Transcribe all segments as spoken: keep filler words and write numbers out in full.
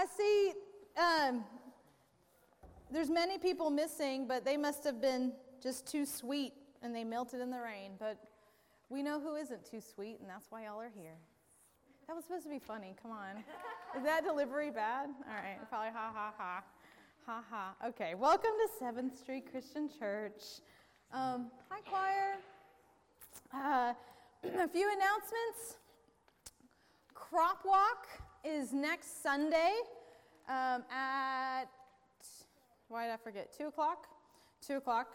I see um, there's many people missing, but they must have been just too sweet and they melted in the rain. But we know who isn't too sweet, and that's why y'all are here. That was supposed to be funny. Come on. Is that delivery bad? All right. Probably ha, ha, ha. Ha, ha. Okay. Welcome to Seventh Street Christian Church. Um, hi, choir. Uh, a few announcements. Crop Walk is next Sunday um, at, why did I forget, two o'clock? two o'clock.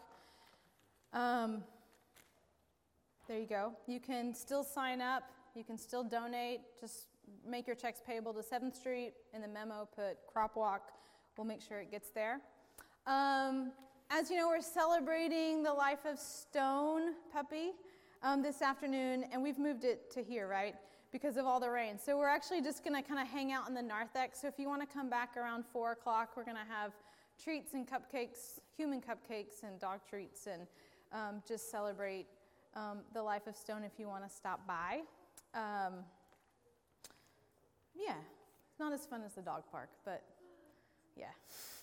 Um, there you go. You can still sign up. You can still donate. Just make your checks payable to seventh Street. In the memo, put Crop Walk. We'll make sure it gets there. Um, as you know, we're celebrating the life of Stone Puppy um, this afternoon, and we've moved it to here, right, because of all the rain. So we're actually just going to kind of hang out in the Narthex. So if you want to come back around four o'clock, we're going to have treats and cupcakes, human cupcakes and dog treats, and um, just celebrate um, the life of Stone if you want to stop by. Um, yeah, it's not as fun as the dog park, but yeah,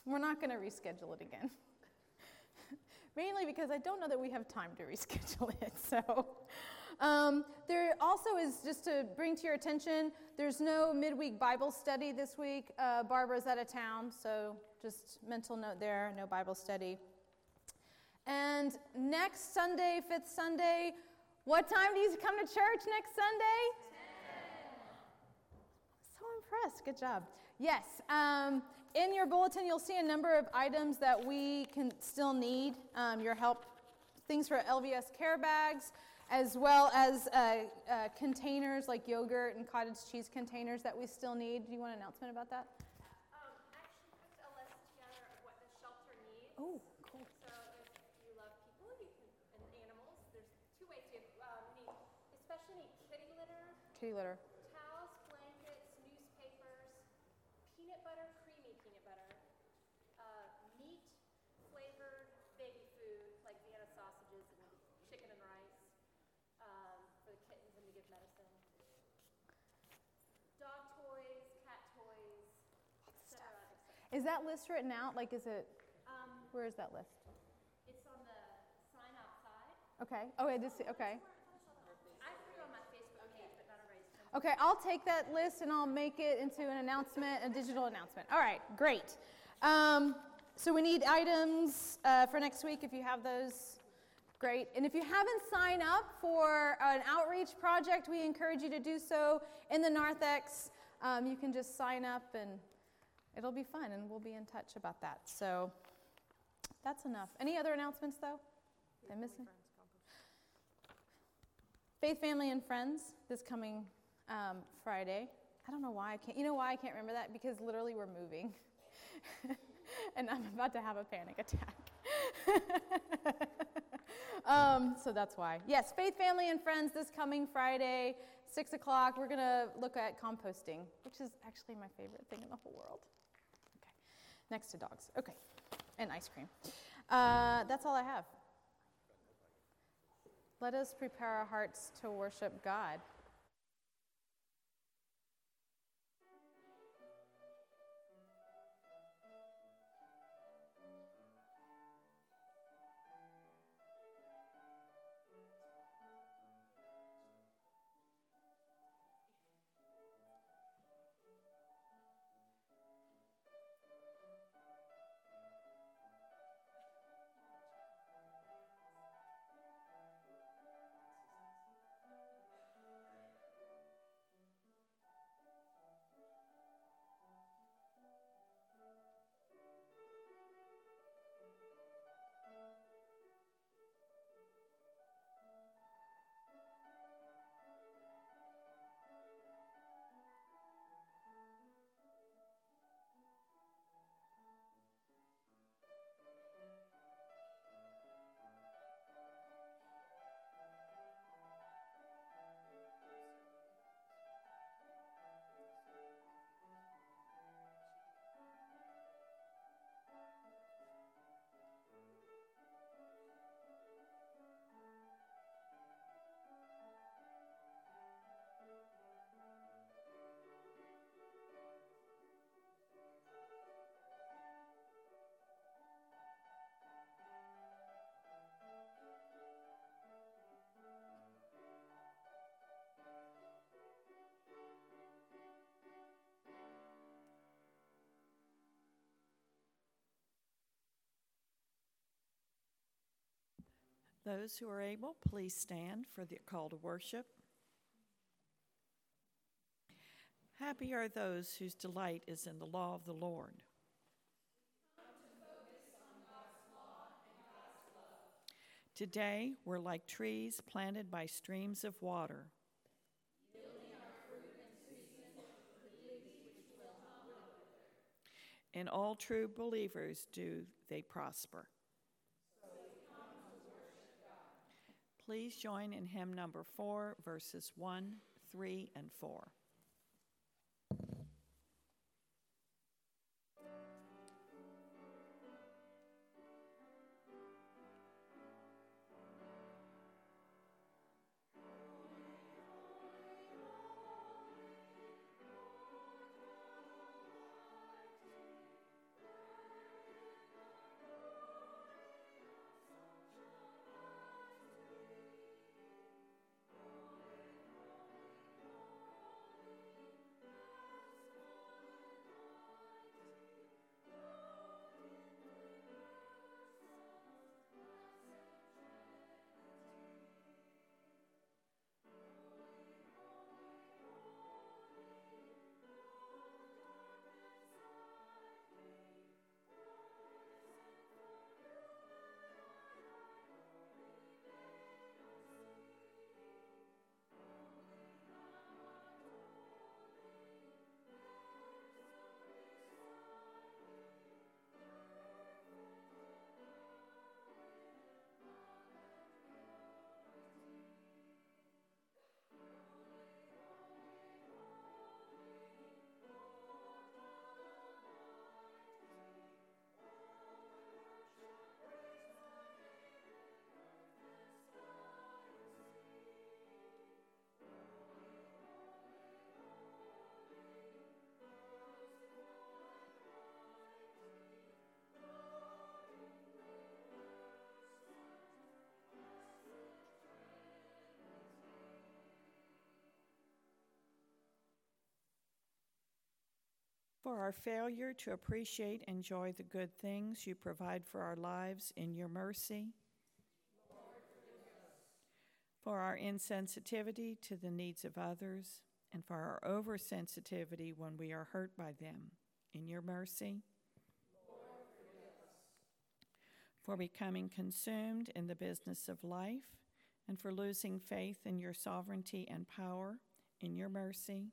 we're not going to reschedule it again. Mainly because I don't know that we have time to reschedule it. So um, there also is, just to bring to your attention, there's no midweek Bible study this week. Uh, Barbara's out of town, so just mental note there, no Bible study. And next Sunday, fifth Sunday, what time do you come to church next Sunday? ten. So impressed. Good job. Yes. Um, in your bulletin, you'll see a number of items that we can still need. Um, your help, things for L V S care bags, as well as uh, uh, containers like yogurt and cottage cheese containers that we still need. Do you want an announcement about that? Um, I actually put a list together of what the shelter needs. Oh. Litter. Towels, blankets, newspapers, peanut butter, creamy peanut butter, uh, meat, flavored baby food like Vienna sausages and chicken and rice um, for the kittens and to give medicine. Dog toys, cat toys, et cetera, et cetera. Is that list written out? Like, is it? Um, where is that list? It's on the sign outside. Okay. Oh, I just see. Okay. Okay, I'll take that list and I'll make it into an announcement, a digital announcement. All right, great. Um, so we need items uh, for next week if you have those. Great. And if you haven't signed up for an outreach project, we encourage you to do so in the Narthex. Um, you can just sign up and it'll be fun, and we'll be in touch about that. So that's enough. Any other announcements, though? Am I missing? Faith, family, and friends this coming Um, Friday. I don't know why I can't, you know why I can't remember that? Because literally we're moving. And I'm about to have a panic attack. um, so that's why. Yes, Faith, Family, and Friends this coming Friday, six o'clock. We're going to look at composting, which is actually my favorite thing in the whole world. Okay, next to dogs. Okay, and ice cream. Uh, that's all I have. Let us prepare our hearts to worship God. Those who are able, please stand for the call to worship. Happy are those whose delight is in the law of the Lord. Today, we're like trees planted by streams of water. And all true believers do they prosper. So we come to worship God. Please join in hymn number four, verses one, three, and four. For our failure to appreciate and enjoy the good things you provide for our lives in your mercy. Lord, forgive us. For our insensitivity to the needs of others, and for our oversensitivity when we are hurt by them, in your mercy. Lord, forgive us. For becoming consumed in the business of life, and for losing faith in your sovereignty and power, in your mercy.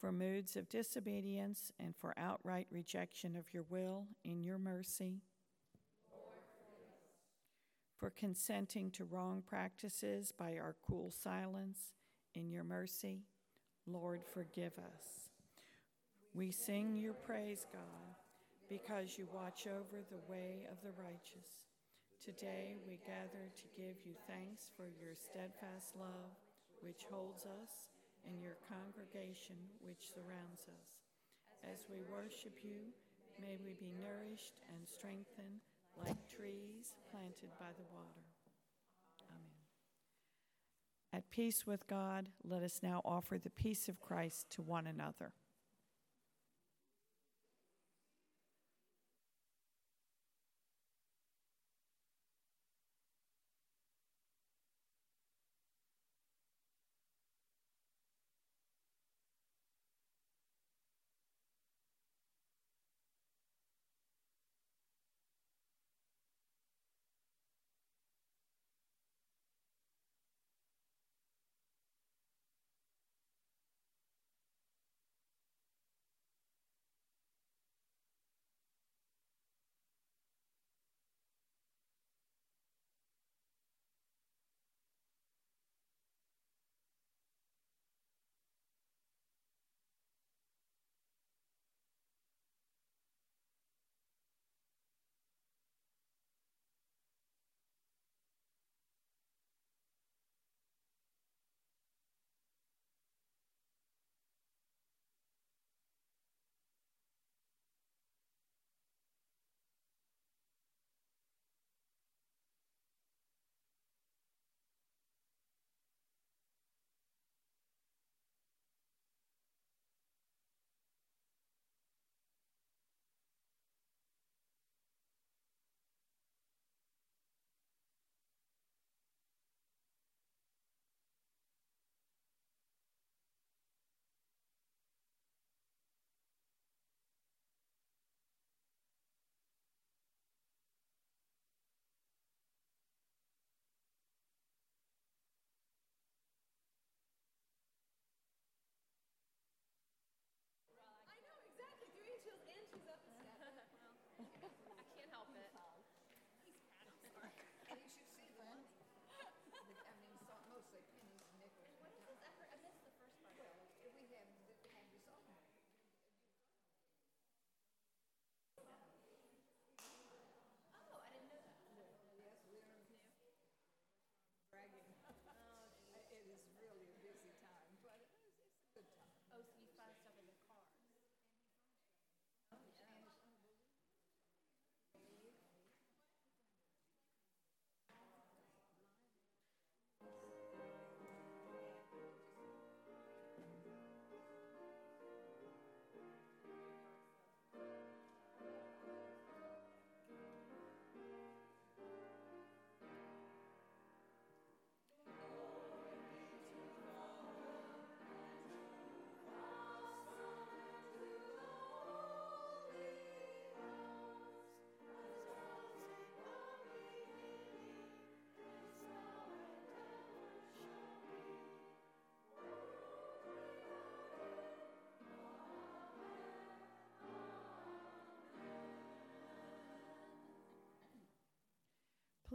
For moods of disobedience and for outright rejection of your will, in your mercy. Lord, for consenting to wrong practices by our cool silence, in your mercy. Lord, forgive us. We sing your praise, God, because you watch over the way of the righteous. Today we gather to give you thanks for your steadfast love, which holds us, and your congregation which surrounds us. As we worship you, may we be nourished and strengthened like trees planted by the water. Amen. At peace with God, let us now offer the peace of Christ to one another.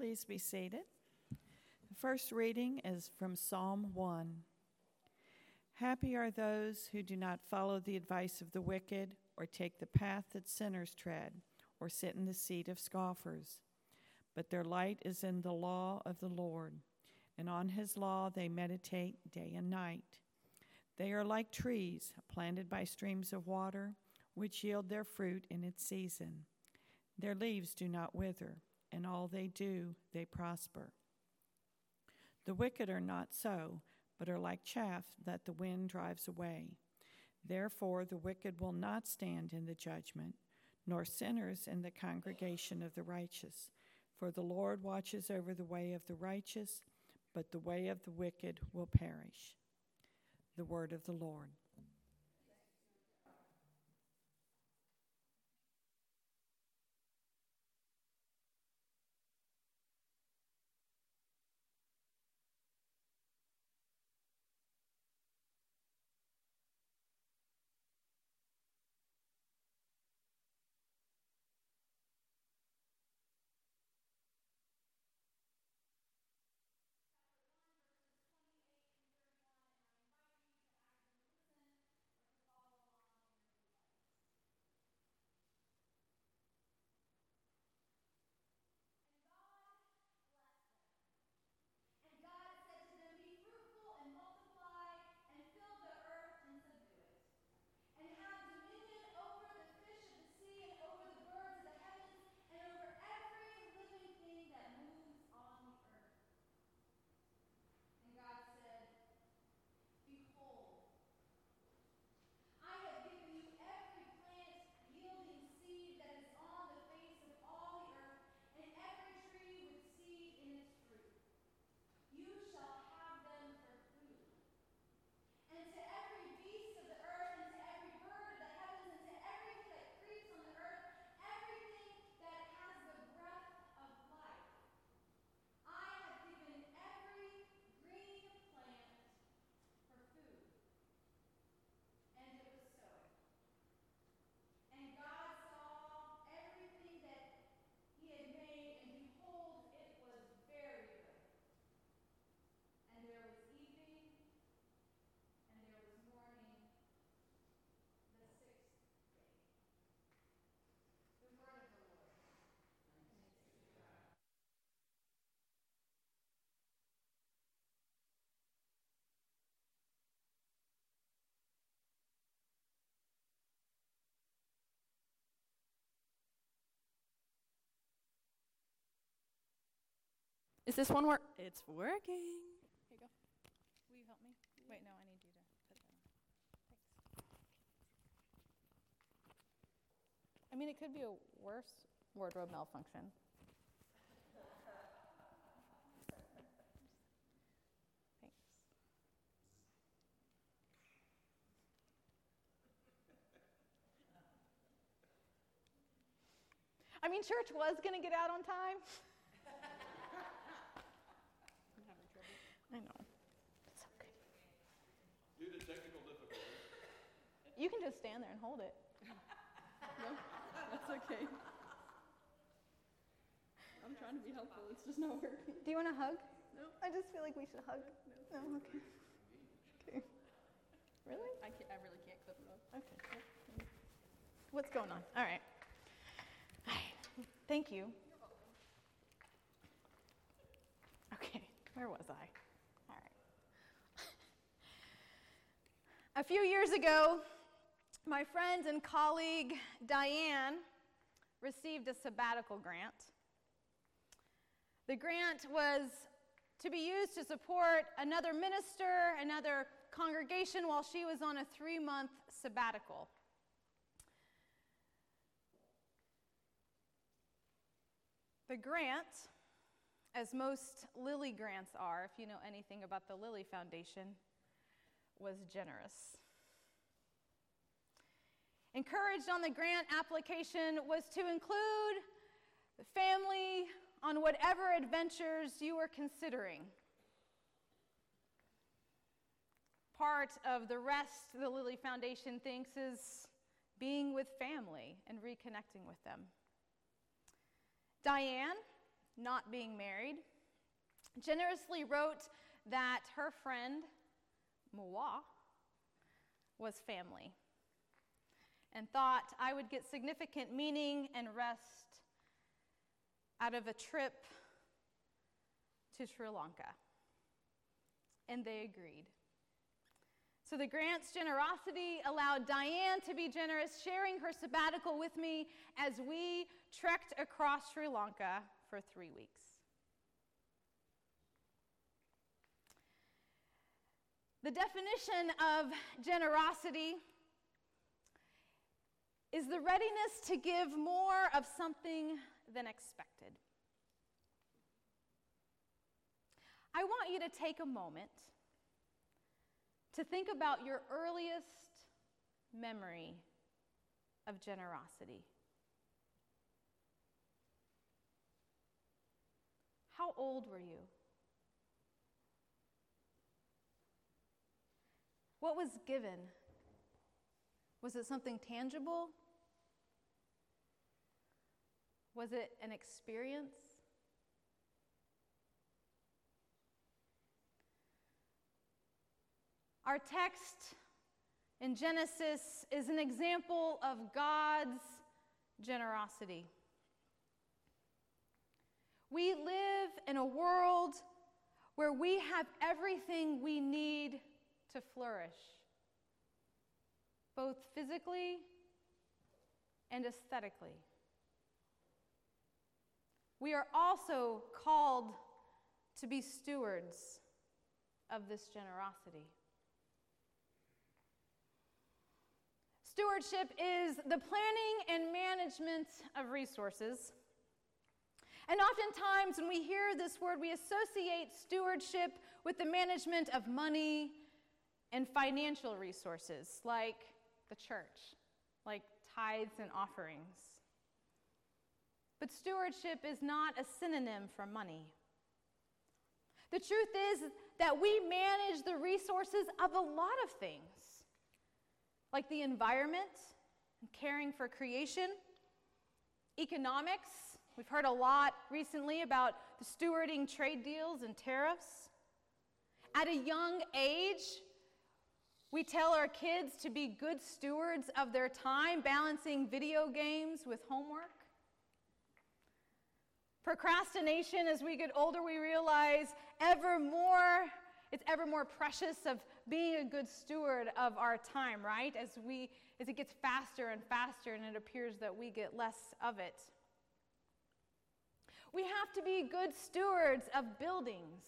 Please be seated. The first reading is from Psalm one. Happy are those who do not follow the advice of the wicked, or take the path that sinners tread, or sit in the seat of scoffers. But their light is in the law of the Lord, and on his law they meditate day and night. They are like trees planted by streams of water, which yield their fruit in its season. Their leaves do not wither, and all they do, they prosper. The wicked are not so, but are like chaff that the wind drives away. Therefore, the wicked will not stand in the judgment, nor sinners in the congregation of the righteous. For the Lord watches over the way of the righteous, but the way of the wicked will perish. The word of the Lord. Is this one work? It's working. Here you go. Will you help me? Yeah. Wait, no, I need you to put that on. Thanks. I mean, it could be a worse wardrobe malfunction. Thanks. I mean, church was going to get out on time. I know. It's okay. Due to technical difficulties. You can just stand there and hold it. No, that's okay. I'm trying to be helpful. It's just not working. Do you want a hug? No. I just feel like we should hug. No. No, okay. Okay. Really? I can't, I really can't clip it up. Okay. What's going on? All right. All right. Thank you. You're welcome. Okay. Where was I? A few years ago, my friend and colleague Diane received a sabbatical grant. The grant was to be used to support another minister, another congregation, while she was on a three-month sabbatical. The grant, as most Lily grants are, if you know anything about the Lily Foundation, was generous. Encouraged on the grant application was to include the family on whatever adventures you were considering. Part of the rest the Lily Foundation thinks is being with family and reconnecting with them. Diane not being married, generously wrote that her friend, Moa, was family, and thought I would get significant meaning and rest out of a trip to Sri Lanka. And they agreed. So the grant's generosity allowed Diane to be generous, sharing her sabbatical with me as we trekked across Sri Lanka for three weeks. The definition of generosity is the readiness to give more of something than expected. I want you to take a moment to think about your earliest memory of generosity. How old were you? What was given? Was it something tangible? Was it an experience? Our text in Genesis is an example of God's generosity. We live in a world where we have everything we need to flourish, both physically and aesthetically. We are also called to be stewards of this generosity. Stewardship is the planning and management of resources. And oftentimes when we hear this word, we associate stewardship with the management of money and financial resources, like the church, like tithes and offerings. But stewardship is not a synonym for money. The truth is that we manage the resources of a lot of things, like the environment, and caring for creation, economics. We've heard a lot recently about the stewarding trade deals and tariffs. At a young age, we tell our kids to be good stewards of their time, balancing video games with homework. Procrastination, as we get older, we realize ever more, it's ever more precious of being a good steward of our time, right? As we, as it gets faster and faster, and it appears that we get less of it. We have to be good stewards of buildings,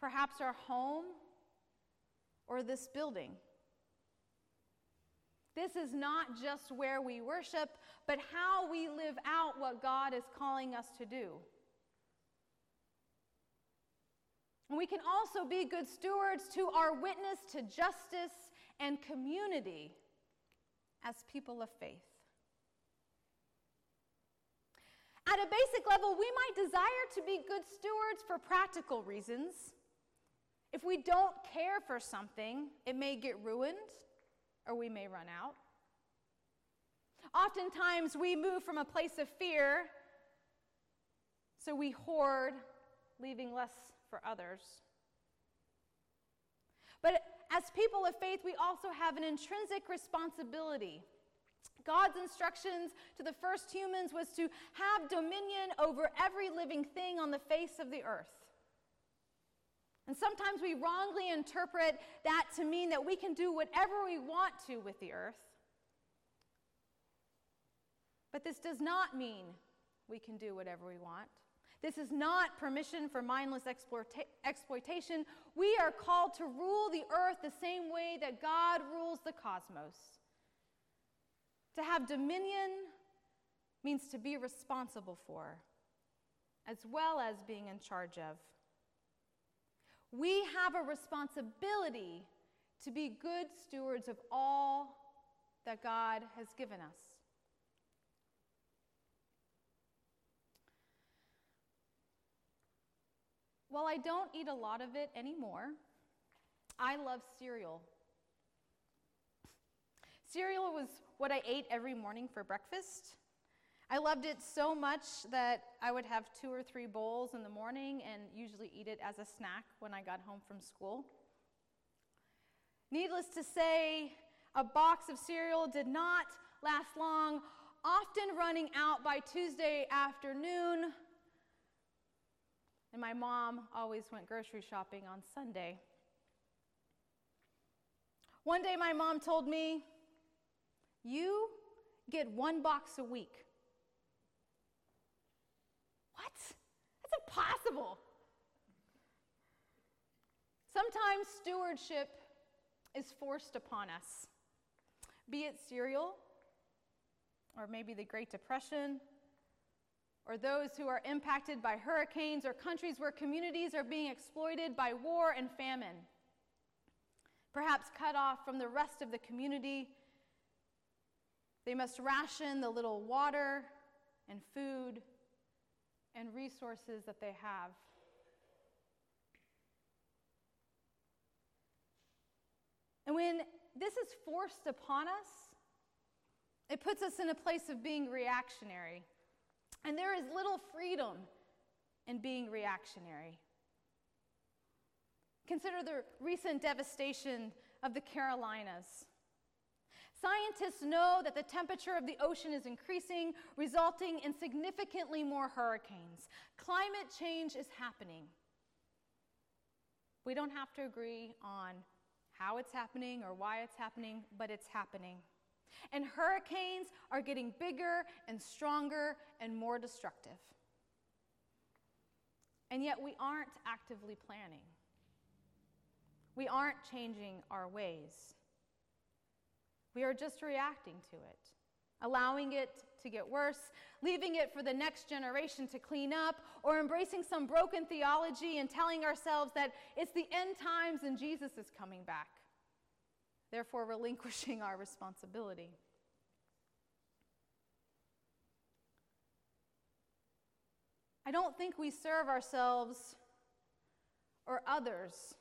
perhaps our home or this building. This is not just where we worship, but how we live out what God is calling us to do. And we can also be good stewards to our witness to justice and community as people of faith. At a basic level, we might desire to be good stewards for practical reasons. If we don't care for something, it may get ruined, or we may run out. Oftentimes, we move from a place of fear, so we hoard, leaving less for others. But as people of faith, we also have an intrinsic responsibility. God's instructions to the first humans was to have dominion over every living thing on the face of the earth. And sometimes we wrongly interpret that to mean that we can do whatever we want to with the earth. But this does not mean we can do whatever we want. This is not permission for mindless exploita- exploitation. We are called to rule the earth the same way that God rules the cosmos. To have dominion means to be responsible for, as well as being in charge of. We have a responsibility to be good stewards of all that God has given us. While I don't eat a lot of it anymore, I love cereal. Cereal was what I ate every morning for breakfast. I loved it so much that I would have two or three bowls in the morning and usually eat it as a snack when I got home from school. Needless to say, a box of cereal did not last long, often running out by Tuesday afternoon. And my mom always went grocery shopping on Sunday. One day my mom told me, "You get one box a week." What? That's impossible. Sometimes stewardship is forced upon us, be it cereal, or maybe the Great Depression, or those who are impacted by hurricanes, or countries where communities are being exploited by war and famine, perhaps cut off from the rest of the community. They must ration the little water and food and resources that they have. And when this is forced upon us, it puts us in a place of being reactionary. And there is little freedom in being reactionary. Consider the recent devastation of the Carolinas. Scientists know that the temperature of the ocean is increasing, resulting in significantly more hurricanes. Climate change is happening. We don't have to agree on how it's happening or why it's happening, but it's happening. And hurricanes are getting bigger and stronger and more destructive. And yet we aren't actively planning. We aren't changing our ways. We are just reacting to it, allowing it to get worse, leaving it for the next generation to clean up, or embracing some broken theology and telling ourselves that it's the end times and Jesus is coming back, therefore relinquishing our responsibility. I don't think we serve ourselves or others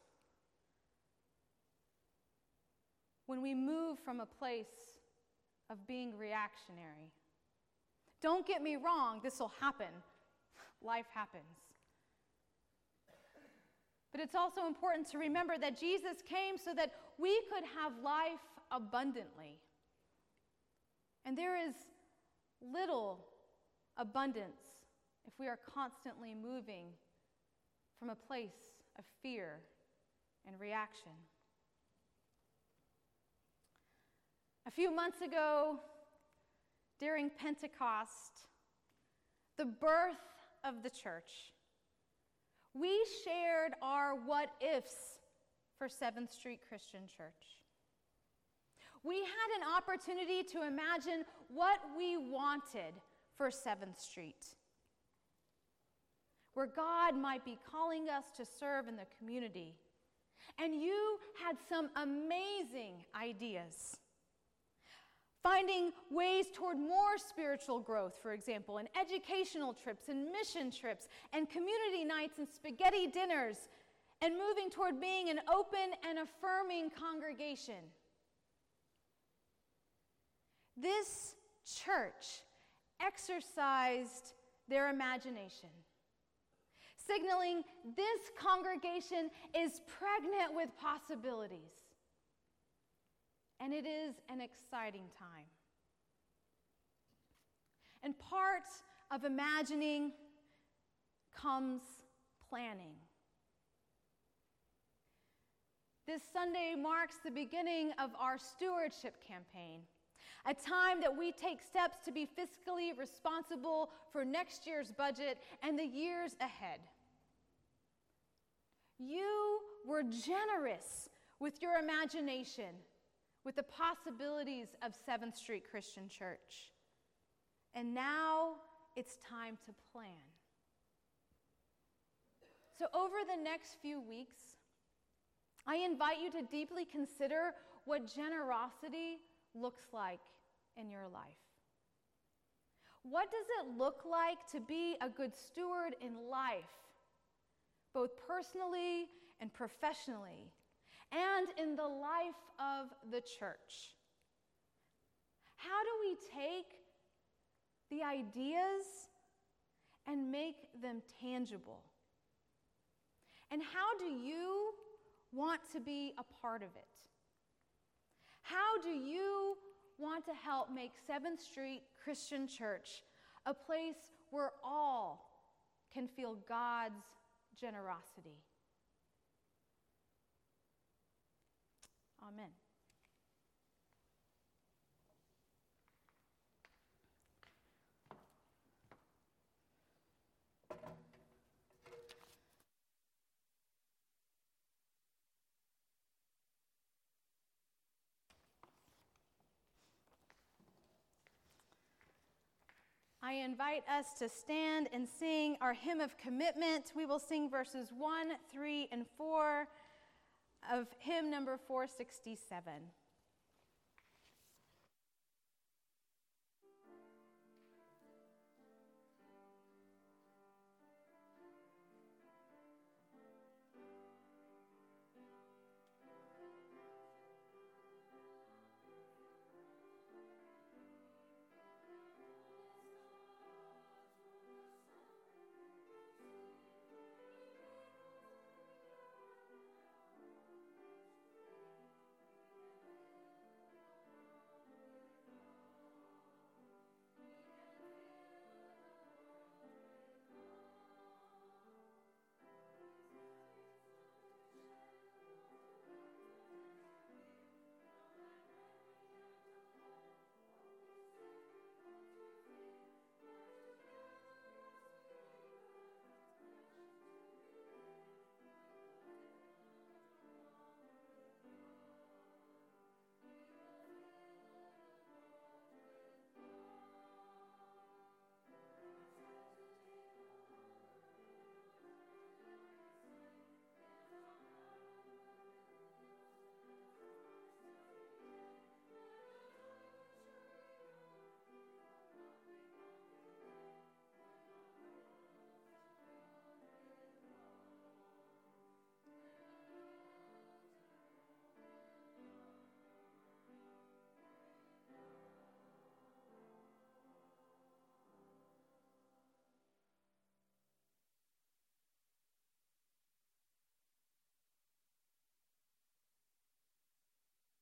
when we move from a place of being reactionary. Don't get me wrong, this will happen. Life happens. But it's also important to remember that Jesus came so that we could have life abundantly. And there is little abundance if we are constantly moving from a place of fear and reaction. A few months ago, during Pentecost, the birth of the church, we shared our what-ifs for Seventh Street Christian Church. We had an opportunity to imagine what we wanted for Seventh Street, where God might be calling us to serve in the community. And you had some amazing ideas. Finding ways toward more spiritual growth, for example, and educational trips and mission trips and community nights and spaghetti dinners, and moving toward being an open and affirming congregation. This church exercised their imagination, signaling this congregation is pregnant with possibilities. And it is an exciting time. And part of imagining comes planning. This Sunday marks the beginning of our stewardship campaign, a time that we take steps to be fiscally responsible for next year's budget and the years ahead. You were generous with your imagination, with the possibilities of Seventh Street Christian Church. And now it's time to plan. So over the next few weeks, I invite you to deeply consider what generosity looks like in your life. What does it look like to be a good steward in life, both personally and professionally, and in the life of the church? How do we take the ideas and make them tangible? And how do you want to be a part of it? How do you want to help make Seventh Street Christian Church a place where all can feel God's generosity? Amen. I invite us to stand and sing our hymn of commitment. We will sing verses one, three, and four of hymn number four sixty-seven.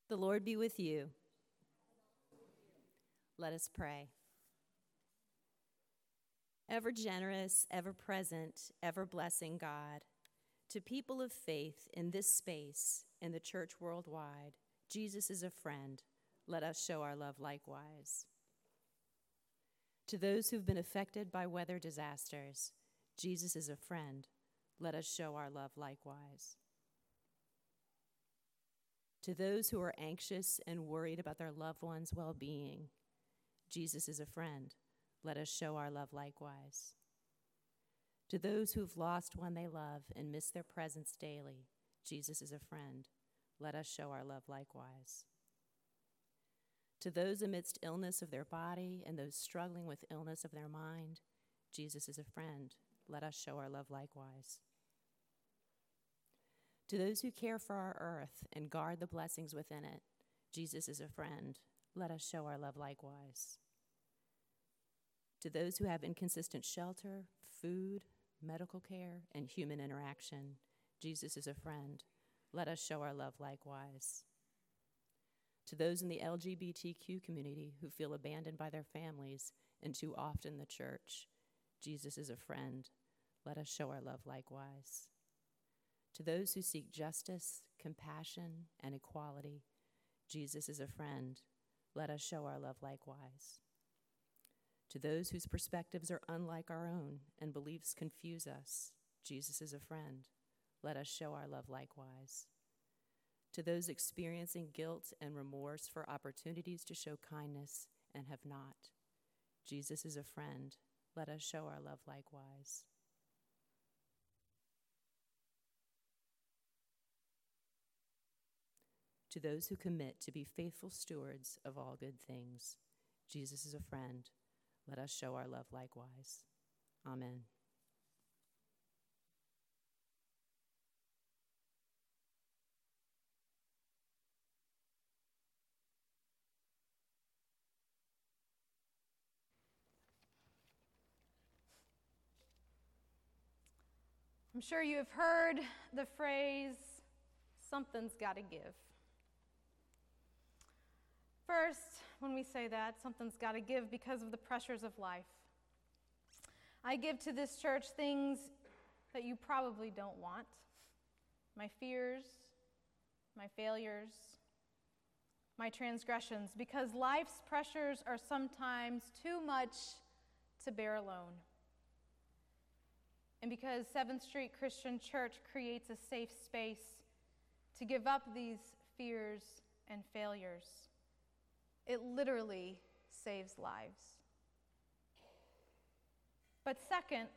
The Lord be with you. Let us pray. Ever generous, ever present, ever blessing God, to people of faith in this space, in the church worldwide, Jesus is a friend. Let us show our love likewise. To those who've been affected by weather disasters, Jesus is a friend. Let us show our love likewise. To those who are anxious and worried about their loved ones' well-being, Jesus is a friend. Let us show our love likewise. To those who've lost one they love and miss their presence daily, Jesus is a friend. Let us show our love likewise. To those amidst illness of their body and those struggling with illness of their mind, Jesus is a friend. Let us show our love likewise. To those who care for our earth and guard the blessings within it, Jesus is a friend. Let us show our love likewise. To those who have inconsistent shelter, food, medical care, and human interaction, Jesus is a friend. Let us show our love likewise. To those in the L G B T Q community who feel abandoned by their families and too often the church, Jesus is a friend. Let us show our love likewise. To those who seek justice, compassion, and equality, Jesus is a friend. Let us show our love likewise. To those whose perspectives are unlike our own and beliefs confuse us, Jesus is a friend. Let us show our love likewise. To those experiencing guilt and remorse for opportunities to show kindness and have not, Jesus is a friend. Let us show our love likewise. To those who commit to be faithful stewards of all good things, Jesus is a friend. Let us show our love likewise. Amen. I'm sure you have heard the phrase, something's got to give. First, when we say that, something's got to give because of the pressures of life. I give to this church things that you probably don't want. My fears, my failures, my transgressions, because life's pressures are sometimes too much to bear alone. And because Seventh Street Christian Church creates a safe space to give up these fears and failures, it literally saves lives. But second,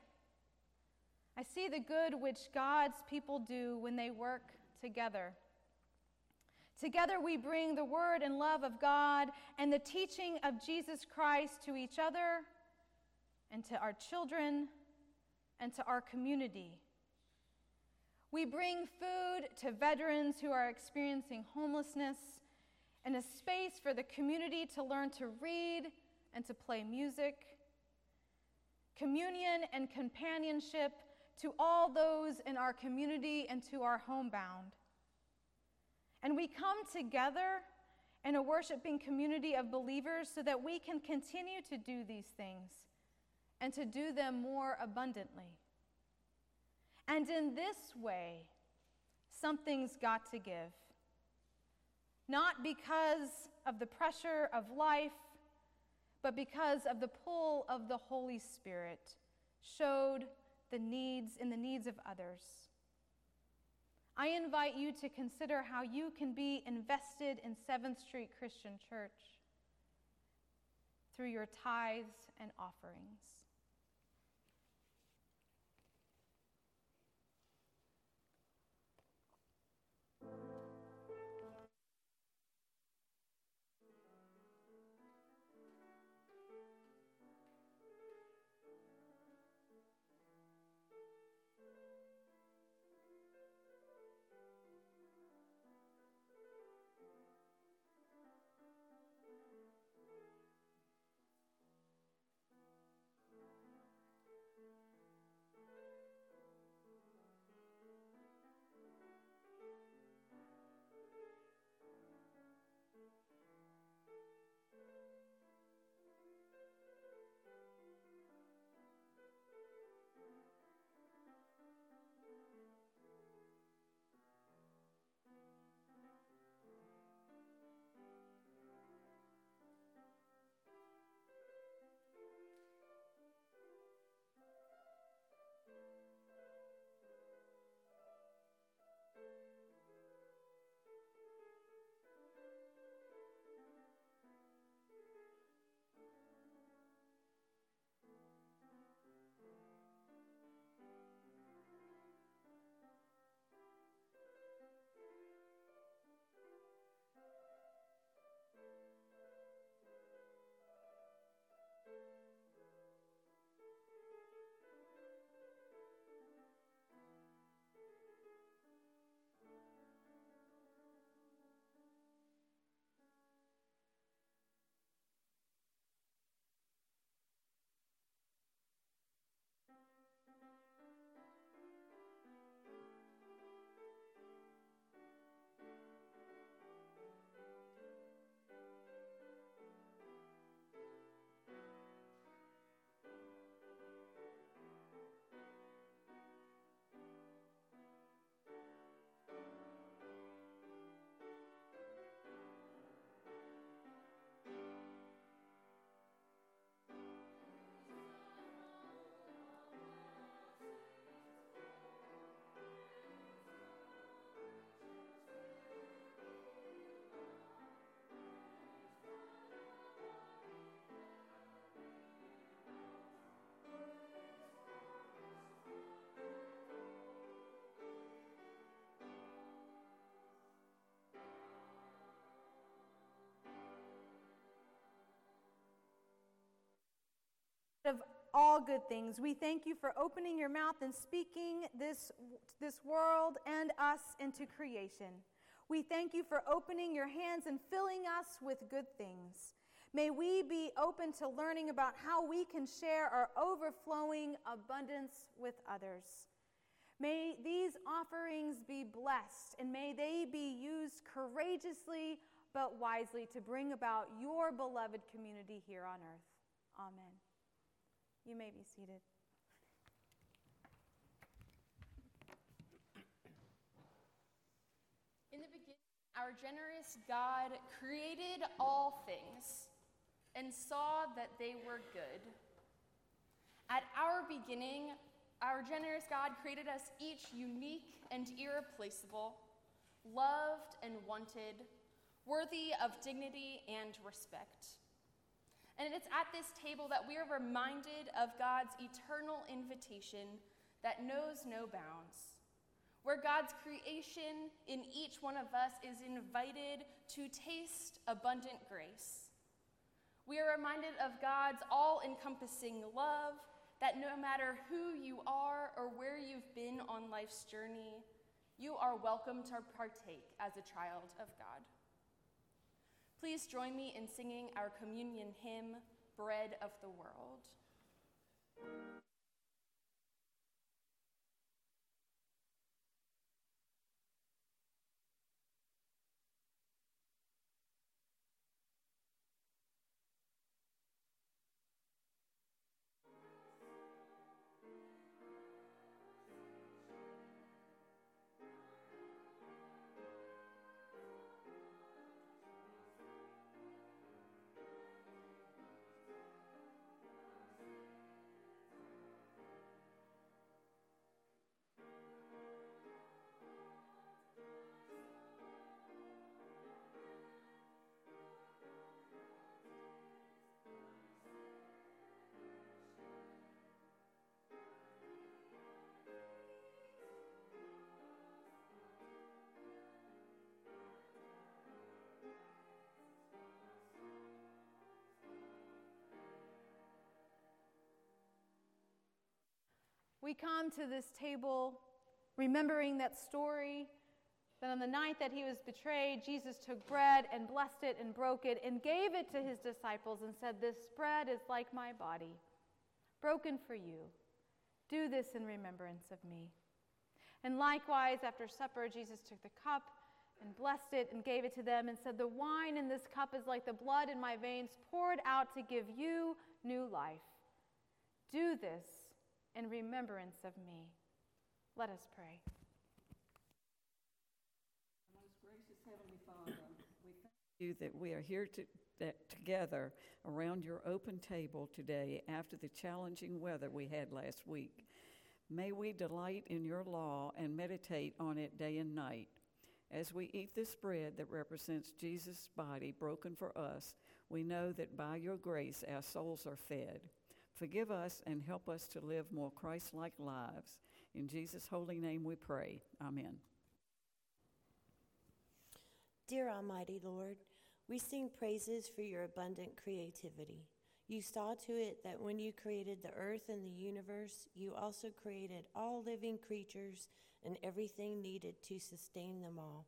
I see the good which God's people do when they work together. Together we bring the word and love of God and the teaching of Jesus Christ to each other and to our children and to our community. We bring food to veterans who are experiencing homelessness and a space for the community to learn to read and to play music. Communion and companionship to all those in our community and to our homebound. And we come together in a worshiping community of believers so that we can continue to do these things and to do them more abundantly. And in this way, something's got to give. Not because of the pressure of life, but because of the pull of the Holy Spirit showed the needs and the needs of others. I invite you to consider how you can be invested in Seventh Street Christian Church through your tithes and offerings. Of all good things, we thank you for opening your mouth and speaking this this world and us into creation. We thank you for opening your hands and filling us with good things. May we be open to learning about how we can share our overflowing abundance with others. May these offerings be blessed, and may they be used courageously but wisely to bring about your beloved community here on earth. Amen. You may be seated. In the beginning, our generous God created all things and saw that they were good. At our beginning, our generous God created us each unique and irreplaceable, loved and wanted, worthy of dignity and respect. And it's at this table that we are reminded of God's eternal invitation that knows no bounds, where God's creation in each one of us is invited to taste abundant grace. We are reminded of God's all-encompassing love that no matter who you are or where you've been on life's journey, you are welcome to partake as a child of God. Please join me in singing our communion hymn, Bread of the World. We come to this table remembering that story that on the night that he was betrayed, Jesus took bread and blessed it and broke it and gave it to his disciples and said, "This bread is like my body, broken for you. Do this in remembrance of me." And likewise, after supper, Jesus took the cup and blessed it and gave it to them and said, "The wine in this cup is like the blood in my veins, poured out to give you new life. Do this in remembrance of me." Let us pray. Most gracious Heavenly Father, we thank you that we are here to, that together around your open table today after the challenging weather we had last week. May we delight in your law and meditate on it day and night. As we eat this bread that represents Jesus' body broken for us, we know that by your grace our souls are fed. Forgive us and help us to live more Christ-like lives. In Jesus' holy name we pray. Amen. Dear Almighty Lord, we sing praises for your abundant creativity. You saw to it that when you created the earth and the universe, you also created all living creatures and everything needed to sustain them all.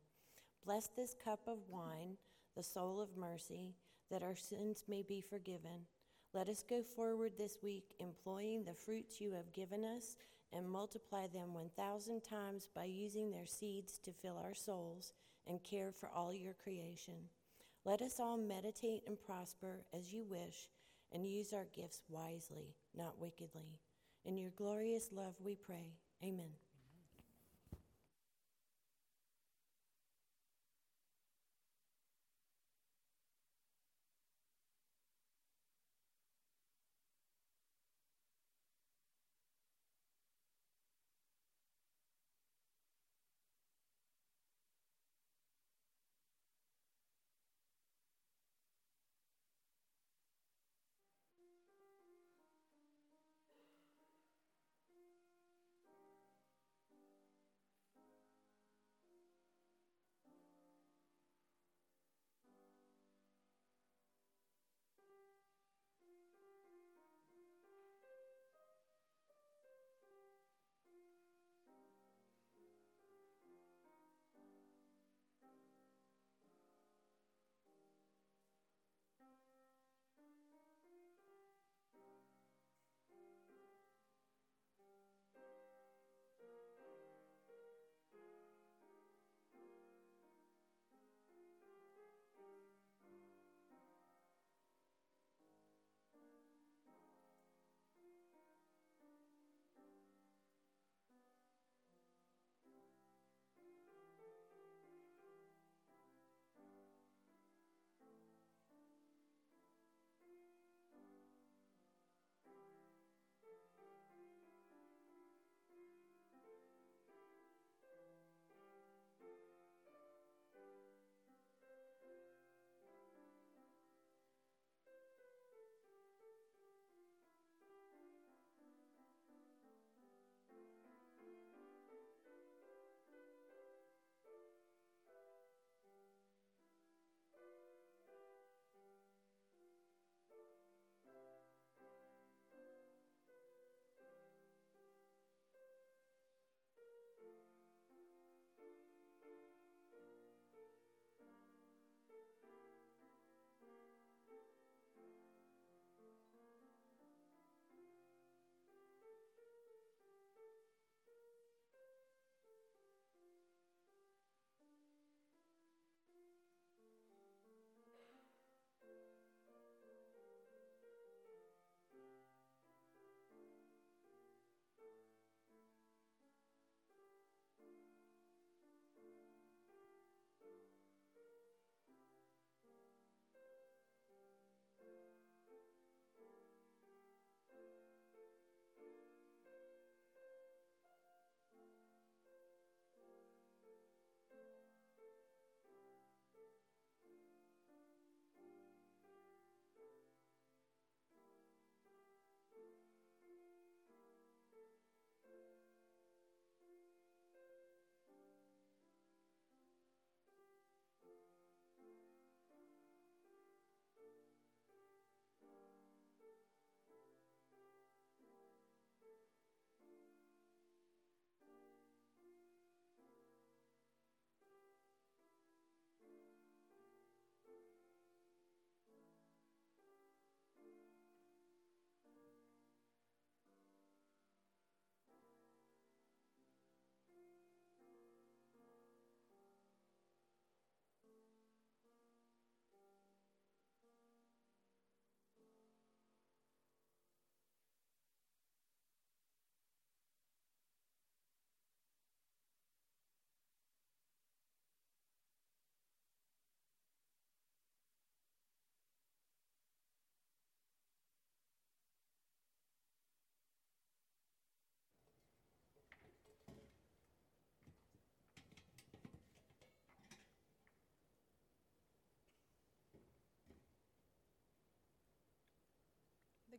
Bless this cup of wine, the soul of mercy, that our sins may be forgiven. Let us go forward this week employing the fruits you have given us and multiply them one thousand times by using their seeds to fill our souls and care for all your creation. Let us all meditate and prosper as you wish and use our gifts wisely, not wickedly. In your glorious love we pray. Amen.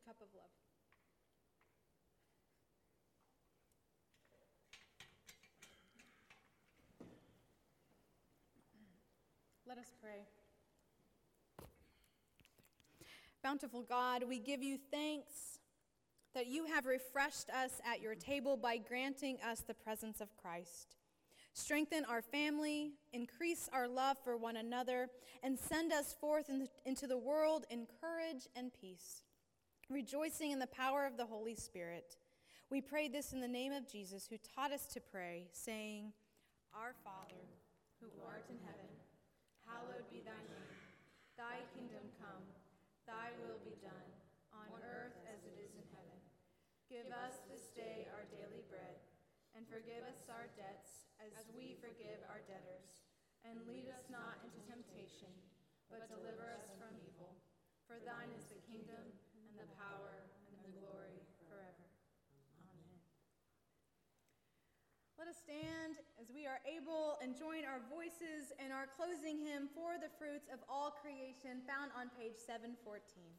cup of love. Let us pray. Bountiful God, we give you thanks that you have refreshed us at your table by granting us the presence of Christ. Strengthen our family, increase our love for one another, and send us forth in the, into the world in courage and peace, rejoicing in the power of the Holy Spirit. We pray this in the name of Jesus, who taught us to pray, saying, Our Father, who art in heaven, hallowed be thy name. Thy kingdom come, thy will be done, on earth as it is in heaven. Give us this day our daily bread, and forgive us our debts as we forgive our debtors. And lead us not into temptation, but deliver us from evil. For thine is the kingdom, and the power, and the glory forever. Amen. Let us stand as we are able and join our voices in our closing hymn, For the Fruits of All Creation, found on page seven fourteen.